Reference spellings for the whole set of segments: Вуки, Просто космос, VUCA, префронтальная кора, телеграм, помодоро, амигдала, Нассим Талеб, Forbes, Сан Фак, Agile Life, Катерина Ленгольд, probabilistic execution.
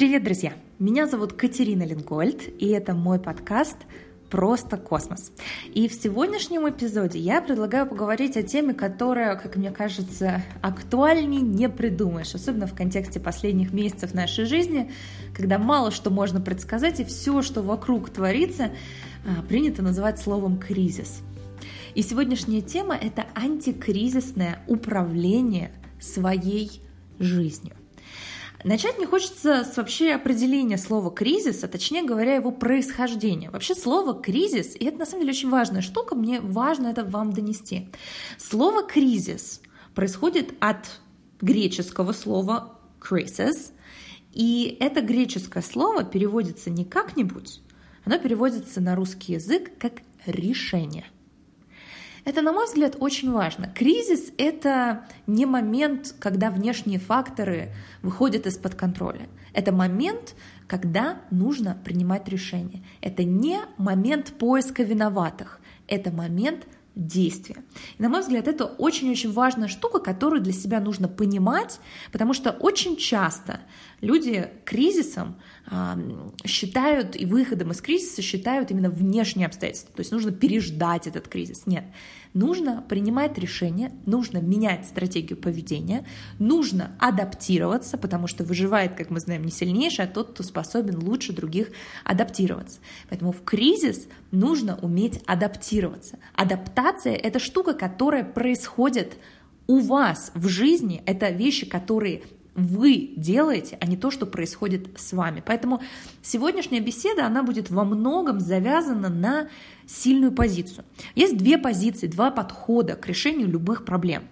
Привет, друзья! Меня зовут Катерина Ленгольд, и это мой подкаст «Просто космос». И в сегодняшнем эпизоде я предлагаю поговорить о теме, которая, как мне кажется, актуальней не придумаешь, особенно в контексте последних месяцев нашей жизни, когда мало что можно предсказать, и все, что вокруг творится, принято называть словом «кризис». И сегодняшняя тема – это антикризисное управление своей жизнью. Начать мне хочется с вообще определения слова «кризис», а точнее говоря, его происхождения. Вообще слово «кризис», и это на самом деле очень важная штука, мне важно это вам донести. Слово «кризис» происходит от греческого слова «кризис», и это греческое слово переводится не как-нибудь, оно переводится на русский язык как «решение». Это, на мой взгляд, очень важно. Кризис — это не момент, когда внешние факторы выходят из-под контроля. Это момент, когда нужно принимать решения. Это не момент поиска виноватых, это момент действия. И, на мой взгляд, это очень-очень важная штука, которую для себя нужно понимать, потому что очень часто люди кризисом считают, и выходом из кризиса считают именно внешние обстоятельства. То есть нужно переждать этот кризис. Нет. Нужно принимать решения, нужно менять стратегию поведения, нужно адаптироваться, потому что выживает, как мы знаем, не сильнейший, а тот, кто способен лучше других адаптироваться. Поэтому в кризис нужно уметь адаптироваться. Адаптация — это штука, которая происходит у вас в жизни, это вещи, которые вы делаете, а не то, что происходит с вами. Поэтому сегодняшняя беседа, она будет во многом завязана на сильную позицию. Есть две позиции, два подхода к решению любых проблем.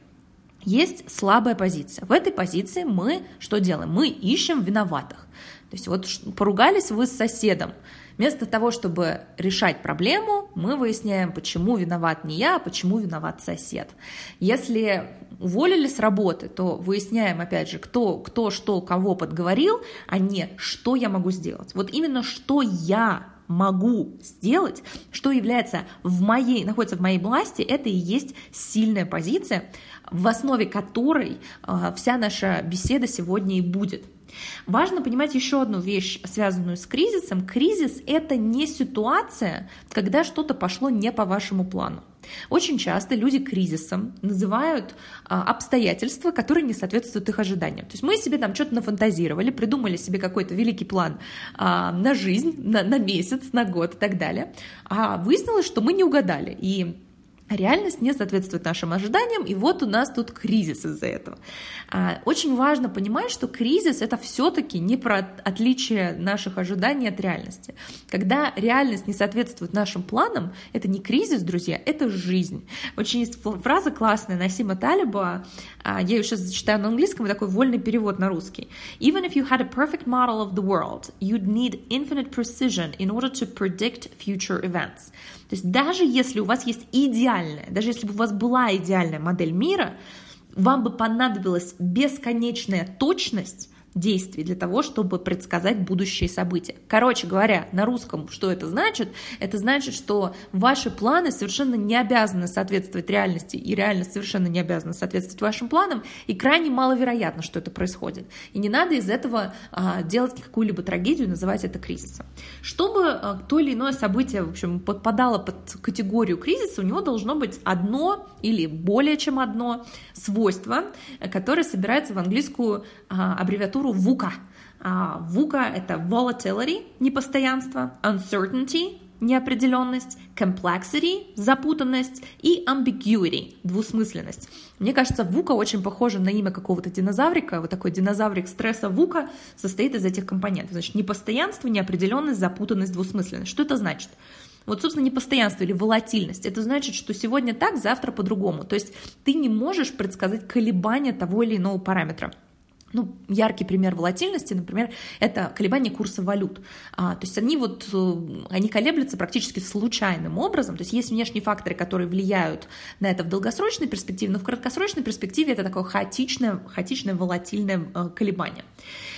Есть слабая позиция. В этой позиции мы что делаем? Мы ищем виноватых. То есть вот поругались вы с соседом. Вместо того, чтобы решать проблему, мы выясняем, почему виноват не я, а почему виноват сосед. Если уволили с работы, то выясняем, опять же, кто что, кого подговорил, а не что я могу сделать. Вот именно что я могу сделать, что является находится в моей власти, это и есть сильная позиция, в основе которой вся наша беседа сегодня и будет. Важно понимать еще одну вещь, связанную с кризисом. Кризис — это не ситуация, когда что-то пошло не по вашему плану. Очень часто люди кризисом называют обстоятельства, которые не соответствуют их ожиданиям. То есть мы себе там что-то нафантазировали, придумали себе какой-то великий план на жизнь, на месяц, на год и так далее. А выяснилось, что мы не угадали, и реальность не соответствует нашим ожиданиям, и вот у нас тут кризис из-за этого. Очень важно понимать, что кризис — это все-таки не про отличие наших ожиданий от реальности. Когда реальность не соответствует нашим планам, это не кризис, друзья, это жизнь. Очень есть фраза классная Нассима Талеба, я ее сейчас зачитаю на английском, такой вольный перевод на русский. Even if you had a perfect model of the world, you'd need infinite precision in order to predict future events. То есть даже если у вас есть даже если бы у вас была идеальная модель мира, вам бы понадобилась бесконечная точность действий для того, чтобы предсказать будущие события. Короче говоря, на русском что это значит? Это значит, что ваши планы совершенно не обязаны соответствовать реальности, и реальность совершенно не обязана соответствовать вашим планам, и крайне маловероятно, что это происходит. И не надо из этого делать какую-либо трагедию, называть это кризисом. Чтобы то или иное событие, в общем, подпадало под категорию кризиса, у него должно быть одно или более чем одно свойство, которое собирается в английскую аббревиатуру VUCA. VUCA — это volatility, непостоянство, uncertainty, неопределенность, complexity, запутанность и ambiguity, двусмысленность. Мне кажется, VUCA очень похожа на имя какого-то динозаврика, вот такой динозаврик стресса VUCA состоит из этих компонентов. Значит, непостоянство, неопределенность, запутанность, двусмысленность. Что это значит? Вот, собственно, непостоянство или волатильность. Это значит, что сегодня так, завтра по-другому. То есть ты не можешь предсказать колебания того или иного параметра. Ну, яркий пример волатильности, например, это колебания курса валют. То есть они колеблются практически случайным образом. То есть есть внешние факторы, которые влияют на это в долгосрочной перспективе, но в краткосрочной перспективе это такое хаотичное волатильное колебание.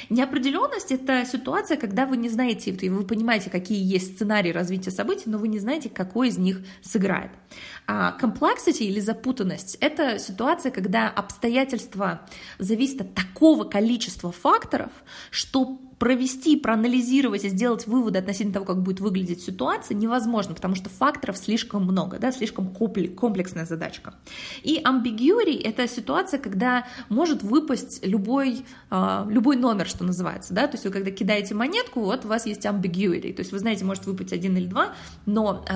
Неопределенность — это ситуация, когда вы не знаете, и вы понимаете, какие есть сценарии развития событий, но вы не знаете, какой из них сыграет. Complexity или запутанность — это ситуация, когда обстоятельства зависят от такого количества факторов, что провести, проанализировать и сделать выводы относительно того, как будет выглядеть ситуация, невозможно, потому что факторов слишком много, да, слишком комплексная задачка. И ambiguity — это ситуация, когда может выпасть любой номер, что называется, да, то есть вы когда кидаете монетку, вот у вас есть ambiguity, то есть вы знаете, может выпасть 1 или 2, но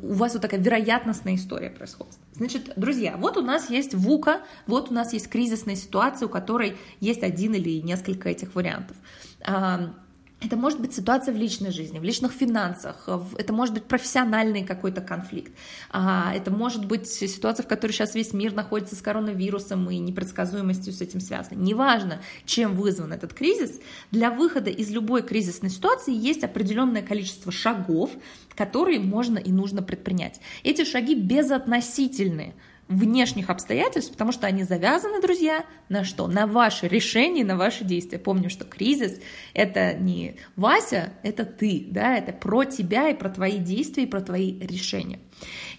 у вас вот такая вероятностная история происходит. Значит, друзья, вот у нас есть VUCA, вот у нас есть кризисная ситуация, у которой есть 1 или несколько этих вариантов. Это может быть ситуация в личной жизни, в личных финансах, это может быть профессиональный какой-то конфликт, это может быть ситуация, в которой сейчас весь мир находится с коронавирусом и непредсказуемостью с этим связана. Неважно, чем вызван этот кризис, для выхода из любой кризисной ситуации есть определенное количество шагов, которые можно и нужно предпринять. Эти шаги безотносительны внешних обстоятельств, потому что они завязаны, друзья, на что? На ваши решения, на ваши действия. Помним, что кризис — это не Вася, это ты, да, это про тебя и про твои действия, и про твои решения.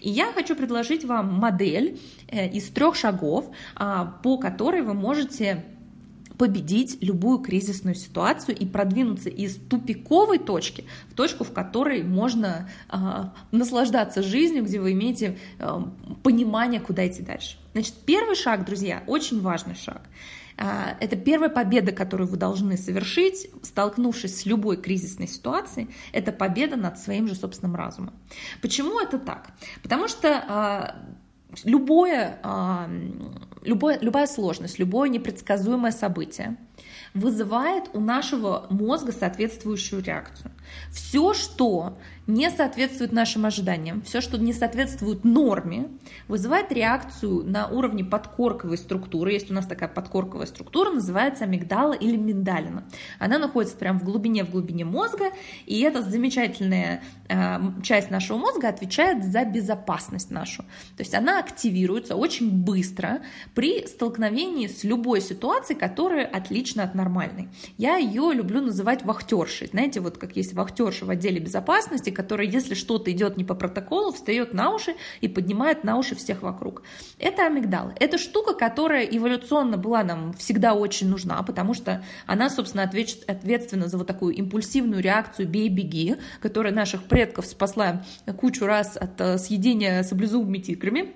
И я хочу предложить вам модель из 3 шагов, по которой вы можете победить любую кризисную ситуацию и продвинуться из тупиковой точки в точку, в которой можно наслаждаться жизнью, где вы имеете понимание, куда идти дальше. Значит, 1 шаг, друзья, очень важный шаг. Это первая победа, которую вы должны совершить, столкнувшись с любой кризисной ситуацией, это победа над своим же собственным разумом. Почему это так? Потому что любая сложность, любое непредсказуемое событие вызывает у нашего мозга соответствующую реакцию. Все, что не соответствует нашим ожиданиям, все, что не соответствует норме, вызывает реакцию на уровне подкорковой структуры. Есть у нас такая подкорковая структура, называется амигдала или миндалина. Она находится прямо в глубине мозга, и эта замечательная часть нашего мозга отвечает за безопасность нашу. То есть она активируется очень быстро при столкновении с любой ситуацией, которая отлична от нормальной. Я ее люблю называть вахтершей. Знаете, вот как есть вахтерша в отделе безопасности, которая, если что-то идет не по протоколу, встает на уши и поднимает на уши всех вокруг. Это амигдала. Это штука, которая эволюционно была нам всегда очень нужна, потому что она, собственно, ответственна за вот такую импульсивную реакцию «бей-беги», которая наших предков спасла кучу раз от съедения саблезубыми тиграми.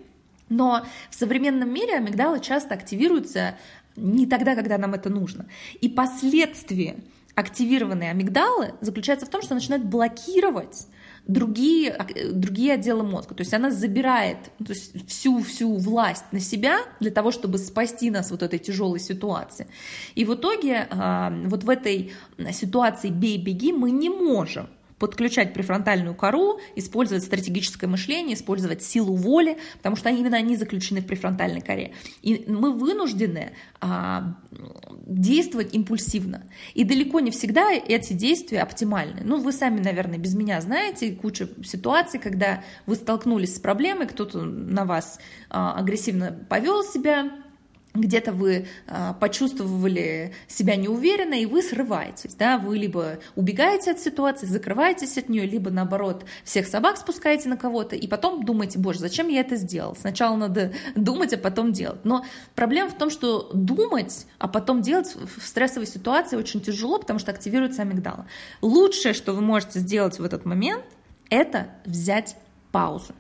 Но в современном мире амигдала часто активируется не тогда, когда нам это нужно. И последствия активированной амигдалы заключаются в том, что она начинает блокировать другие отделы мозга. То есть она забирает, то есть всю власть на себя для того, чтобы спасти нас вот этой тяжелой ситуации. И в итоге вот в этой ситуации «бей-беги» мы не можем подключать префронтальную кору, использовать стратегическое мышление, использовать силу воли, потому что именно они заключены в префронтальной коре. И мы вынуждены действовать импульсивно. И далеко не всегда эти действия оптимальны. Ну, вы сами, наверное, без меня знаете кучу ситуаций, когда вы столкнулись с проблемой, кто-то на вас агрессивно повел себя, где-то вы почувствовали себя неуверенно, и вы срываетесь, да? Вы либо убегаете от ситуации, закрываетесь от нее, либо, наоборот, всех собак спускаете на кого-то, и потом думаете, боже, зачем я это сделал? Сначала надо думать, а потом делать. Но проблема в том, что думать, а потом делать в стрессовой ситуации очень тяжело, потому что активируется амигдала. Лучшее, что вы можете сделать в этот момент, это взять паузу.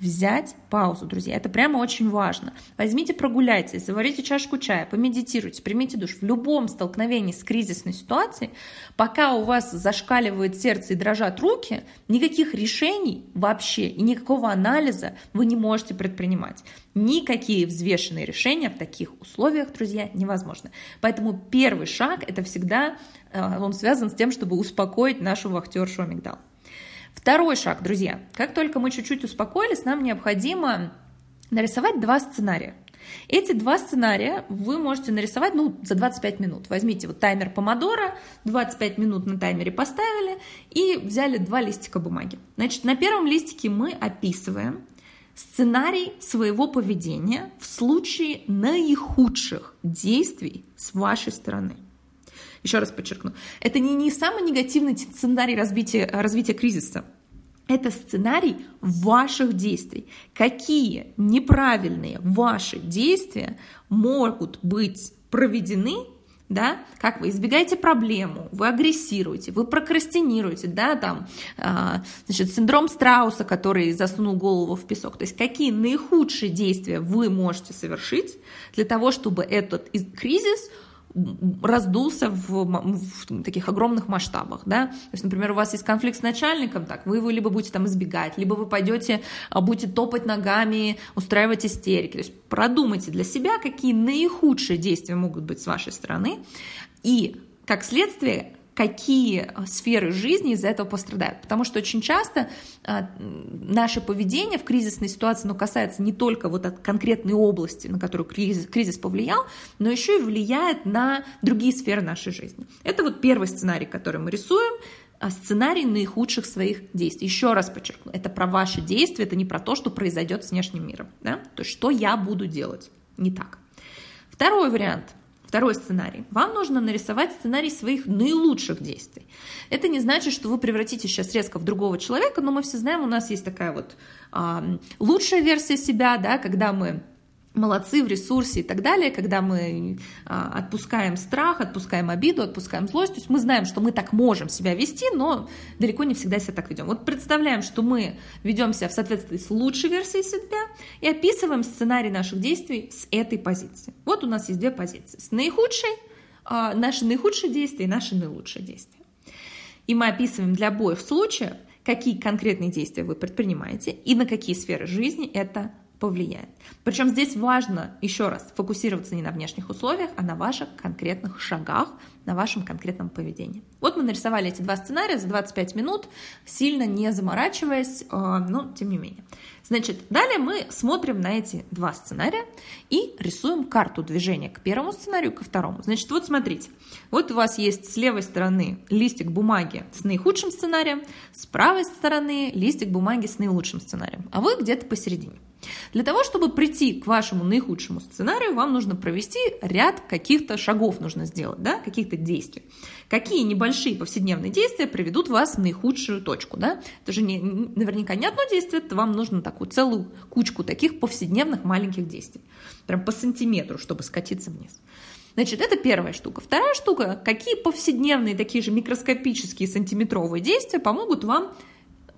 Взять паузу, друзья, это прямо очень важно. Возьмите, прогуляйтесь, заварите чашку чая, помедитируйте, примите душ. В любом столкновении с кризисной ситуацией, пока у вас зашкаливает сердце и дрожат руки, никаких решений вообще и никакого анализа вы не можете предпринимать. Никакие взвешенные решения в таких условиях, друзья, невозможно. Поэтому 1 шаг, это всегда, он связан с тем, чтобы успокоить нашу вахтершу амигдалу. 2 шаг, друзья. Как только мы чуть-чуть успокоились, нам необходимо нарисовать 2 сценария. Эти 2 сценария вы можете нарисовать за 25 минут. Возьмите вот таймер помодоро, 25 минут на таймере поставили и взяли 2 листика бумаги. Значит, на первом листике мы описываем сценарий своего поведения в случае наихудших действий с вашей стороны. Еще раз подчеркну, это не самый негативный сценарий развития кризиса. Это сценарий ваших действий. Какие неправильные ваши действия могут быть проведены да, как вы избегаете проблему, вы агрессируете, вы прокрастинируете, да, там, значит, синдром страуса, который засунул голову в песок, то есть какие наихудшие действия вы можете совершить для того, чтобы этот кризис раздулся в таких огромных масштабах, да, то есть, например, у вас есть конфликт с начальником, так, вы его либо будете там избегать, либо вы пойдете, будете топать ногами, устраивать истерики, то есть продумайте для себя, какие наихудшие действия могут быть с вашей стороны, и, как следствие, какие сферы жизни из-за этого пострадают, потому что очень часто наше поведение в кризисной ситуации, оно касается не только вот от конкретной области, на которую кризис повлиял, но еще и влияет на другие сферы нашей жизни. Это вот первый сценарий, который мы рисуем, сценарий наихудших своих действий. Еще раз подчеркну, это про ваши действия, это не про то, что произойдет с внешним миром, да? То есть что я буду делать, не так. Второй вариант. Второй сценарий. Вам нужно нарисовать сценарий своих наилучших действий. Это не значит, что вы превратитесь сейчас резко в другого человека, но мы все знаем, у нас есть такая вот лучшая версия себя, да, когда мы молодцы в ресурсе и так далее, когда мы отпускаем страх, отпускаем обиду, отпускаем злость. То есть мы знаем, что мы так можем себя вести, но далеко не всегда себя так ведем. Вот представляем, что мы ведем себя в соответствии с лучшей версией себя и описываем сценарий наших действий с этой позиции. Вот у нас есть две позиции. С наихудшей, наши наихудшие действия и наши наилучшие действия. И мы описываем для обоих случаев, какие конкретные действия вы предпринимаете и на какие сферы жизни это повлияет. Причем здесь важно, еще раз, фокусироваться не на внешних условиях, а на ваших конкретных шагах, на вашем конкретном поведении. Вот мы нарисовали эти два сценария за 25 минут, сильно не заморачиваясь, но тем не менее. Значит, далее мы смотрим на эти два сценария и рисуем карту движения к первому сценарию и ко второму. Значит, вот смотрите, вот у вас есть с левой стороны листик бумаги с наихудшим сценарием, с правой стороны листик бумаги с наилучшим сценарием, а вы где-то посередине. Для того, чтобы прийти к вашему наихудшему сценарию, вам нужно провести ряд каких-то шагов, нужно сделать, да, каких-то действий. Какие небольшие повседневные действия приведут вас в наихудшую точку, да? Это же наверняка не одно действие, это вам нужно такую целую кучку таких повседневных маленьких действий, прям по сантиметру, чтобы скатиться вниз. Значит, это первая штука. Вторая штука, какие повседневные такие же микроскопические сантиметровые действия помогут вам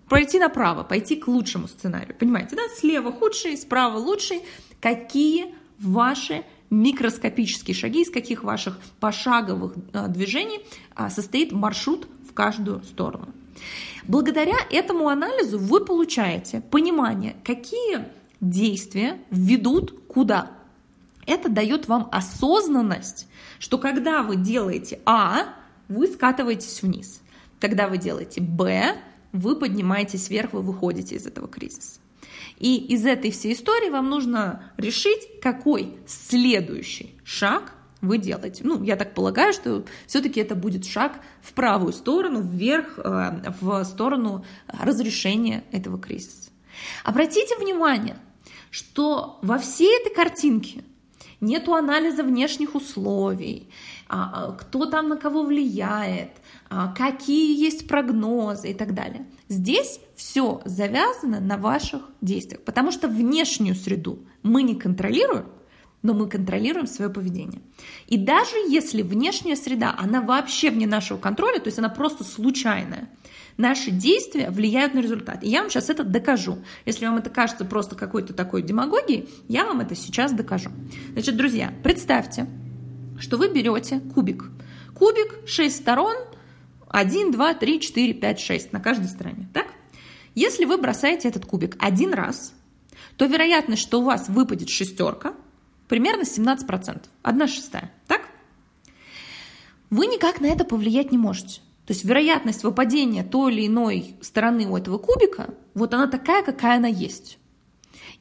пройти направо, пойти к лучшему сценарию. Понимаете, да? Слева худший, справа лучший. Какие ваши микроскопические шаги, из каких ваших пошаговых движений состоит маршрут в каждую сторону. Благодаря этому анализу вы получаете понимание, какие действия ведут куда. Это дает вам осознанность, что когда вы делаете А, вы скатываетесь вниз. Когда вы делаете Б, вы поднимаетесь вверх, вы выходите из этого кризиса. И из этой всей истории вам нужно решить, какой следующий шаг вы делаете. Ну, я так полагаю, что все-таки это будет шаг в правую сторону, вверх, в сторону разрешения этого кризиса. Обратите внимание, что во всей этой картинке нету анализа внешних условий, кто там на кого влияет, какие есть прогнозы и так далее. Здесь все завязано на ваших действиях, потому что внешнюю среду мы не контролируем, но мы контролируем свое поведение. И даже если внешняя среда, она вообще вне нашего контроля, то есть она просто случайная, наши действия влияют на результат. И я вам сейчас это докажу. Если вам это кажется просто какой-то такой демагогией, я вам это сейчас докажу. Значит, друзья, представьте, что вы берете кубик. Кубик, 6 сторон, 1, 2, 3, 4, 5, 6 на каждой стороне. Так? Если вы бросаете этот кубик один раз, то вероятность, что у вас выпадет шестерка, примерно 17%. 1/6. Так? Вы никак на это повлиять не можете. То есть вероятность выпадения той или иной стороны у этого кубика, вот она такая, какая она есть.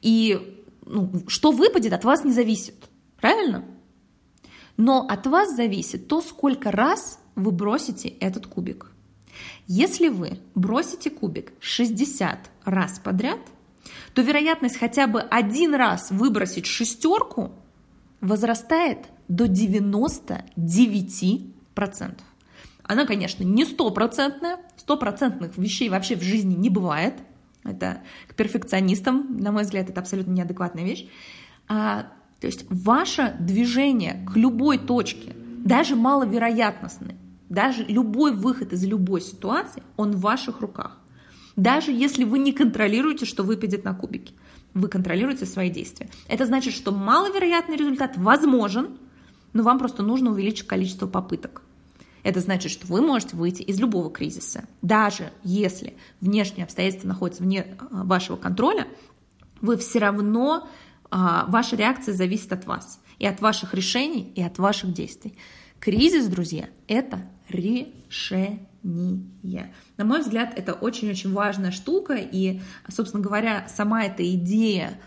И что выпадет, от вас не зависит. Правильно? Но от вас зависит то, сколько раз вы бросите этот кубик. Если вы бросите кубик 60 раз подряд, то вероятность хотя бы один раз выбросить шестерку возрастает до 99%. Она, конечно, не стопроцентная, стопроцентных вещей вообще в жизни не бывает. Это к перфекционистам, на мой взгляд, это абсолютно неадекватная вещь. То есть ваше движение к любой точке, даже маловероятностный, даже любой выход из любой ситуации, он в ваших руках. Даже если вы не контролируете, что выпадет на кубики, вы контролируете свои действия. Это значит, что маловероятный результат возможен, но вам просто нужно увеличить количество попыток. Это значит, что вы можете выйти из любого кризиса. Даже если внешние обстоятельства находятся вне вашего контроля, вы все равно, ваша реакция зависит от вас, и от ваших решений, и от ваших действий. Кризис, друзья, это решение. На мой взгляд, это очень-очень важная штука, и, собственно говоря, сама эта идея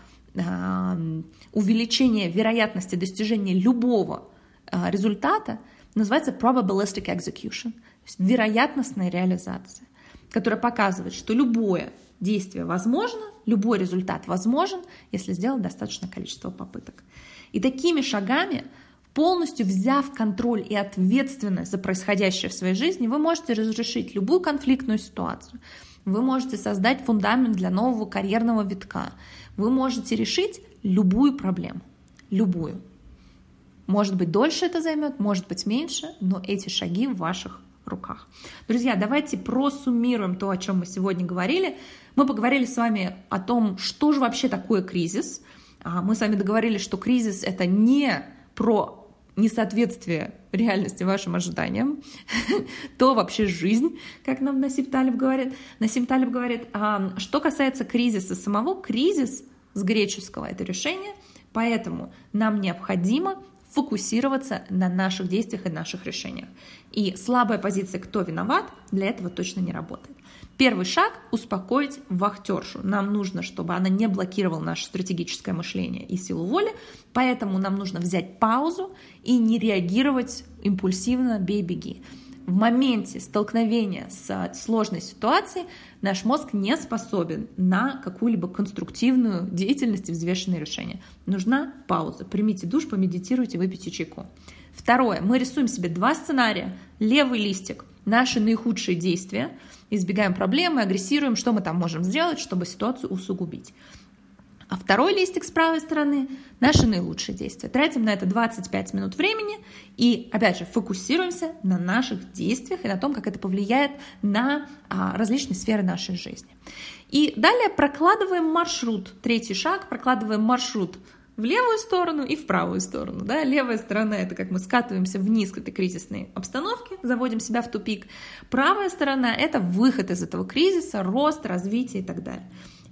увеличения вероятности достижения любого результата называется probabilistic execution, то есть вероятностная реализация, которая показывает, что любое действие возможно, любой результат возможен, если сделать достаточное количество попыток. И такими шагами, полностью взяв контроль и ответственность за происходящее в своей жизни, вы можете разрешить любую конфликтную ситуацию, вы можете создать фундамент для нового карьерного витка, вы можете решить любую проблему, любую. Может быть, дольше это займет, может быть, меньше, но эти шаги в ваших руках. Друзья, давайте просуммируем то, о чем мы сегодня говорили. Мы поговорили с вами о том, что же вообще такое кризис. Мы с вами договорились, что кризис — это не про несоответствие реальности вашим ожиданиям, то вообще жизнь, как нам Нассим Талеб говорит. Нассим Талеб говорит, что касается кризиса самого, кризис с греческого — это решение, поэтому нам необходимо фокусироваться на наших действиях и наших решениях. И слабая позиция «кто виноват» для этого точно не работает. Первый шаг – успокоить вахтершу. Нам нужно, чтобы она не блокировала наше стратегическое мышление и силу воли, поэтому нам нужно взять паузу и не реагировать импульсивно «бей-беги». В моменте столкновения с сложной ситуацией наш мозг не способен на какую-либо конструктивную деятельность и взвешенные решения. Нужна пауза. Примите душ, помедитируйте, выпейте чайку. Второе. Мы рисуем себе два сценария. Левый листик. Наши наихудшие действия. Избегаем проблемы, агрессируем, что мы там можем сделать, чтобы ситуацию усугубить. А второй листик с правой стороны – наши наилучшие действия. Тратим на это 25 минут времени и, опять же, фокусируемся на наших действиях и на том, как это повлияет на различные сферы нашей жизни. И далее прокладываем маршрут, третий шаг, прокладываем маршрут в левую сторону и в правую сторону. Да? Левая сторона – это как мы скатываемся вниз к этой кризисной обстановке, заводим себя в тупик. Правая сторона – это выход из этого кризиса, рост, развитие и так далее.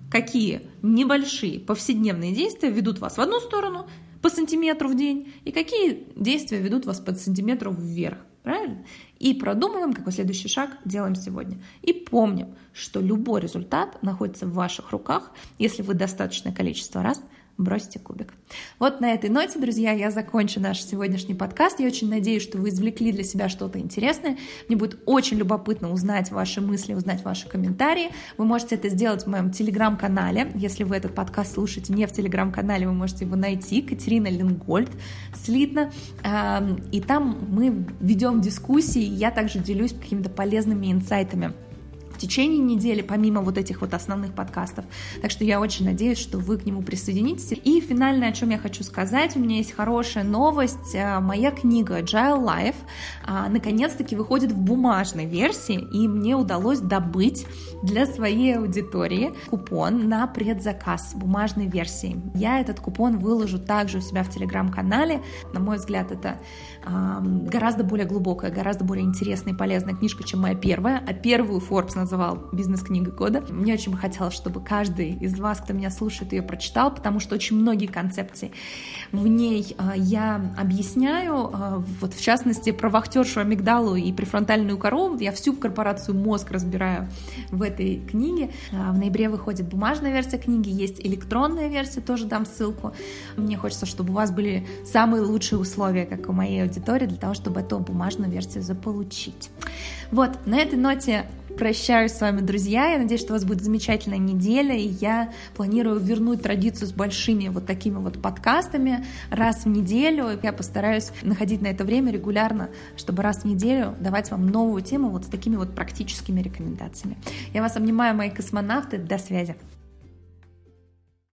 Какие небольшие повседневные действия ведут вас в одну сторону по сантиметру в день, и какие действия ведут вас по сантиметру вверх, правильно? И продумываем, какой следующий шаг делаем сегодня. И помним, что любой результат находится в ваших руках, если вы достаточное количество раз бросите кубик. Вот на этой ноте, друзья, я закончу наш сегодняшний подкаст. Я очень надеюсь, что вы извлекли для себя что-то интересное. Мне будет очень любопытно узнать ваши мысли, узнать ваши комментарии. Вы можете это сделать в моем телеграм-канале. Если вы этот подкаст слушаете не в телеграм-канале, вы можете его найти. Катерина Ленгольд, слитно. И там мы ведем дискуссии. Я также делюсь какими-то полезными инсайтами в течение недели, помимо вот этих вот основных подкастов. Так что я очень надеюсь, что вы к нему присоединитесь. И финальное, о чем я хочу сказать, у меня есть хорошая новость. Моя книга Agile Life наконец-таки выходит в бумажной версии, и мне удалось добыть для своей аудитории купон на предзаказ бумажной версии. Я этот купон выложу также у себя в телеграм-канале. На мой взгляд, это гораздо более глубокая, гораздо более интересная и полезная книжка, чем моя первая. А первую Forbes называл «Бизнес-книга года». Мне очень бы хотелось, чтобы каждый из вас, кто меня слушает, ее прочитал, потому что очень многие концепции в ней я объясняю. Вот в частности, про вахтершу, амигдалу и префронтальную кору. Я всю корпорацию мозг разбираю в этой книге. В ноябре выходит бумажная версия книги, есть электронная версия, тоже дам ссылку. Мне хочется, чтобы у вас были самые лучшие условия, как у моей аудитории, для того, чтобы эту бумажную версию заполучить. Вот, на этой ноте прощаюсь с вами, друзья. Я надеюсь, что у вас будет замечательная неделя, и я планирую вернуть традицию с большими вот такими вот подкастами раз в неделю. Я постараюсь находить на это время регулярно, чтобы раз в неделю давать вам новую тему вот с такими вот практическими рекомендациями. Я вас обнимаю, мои космонавты. До связи.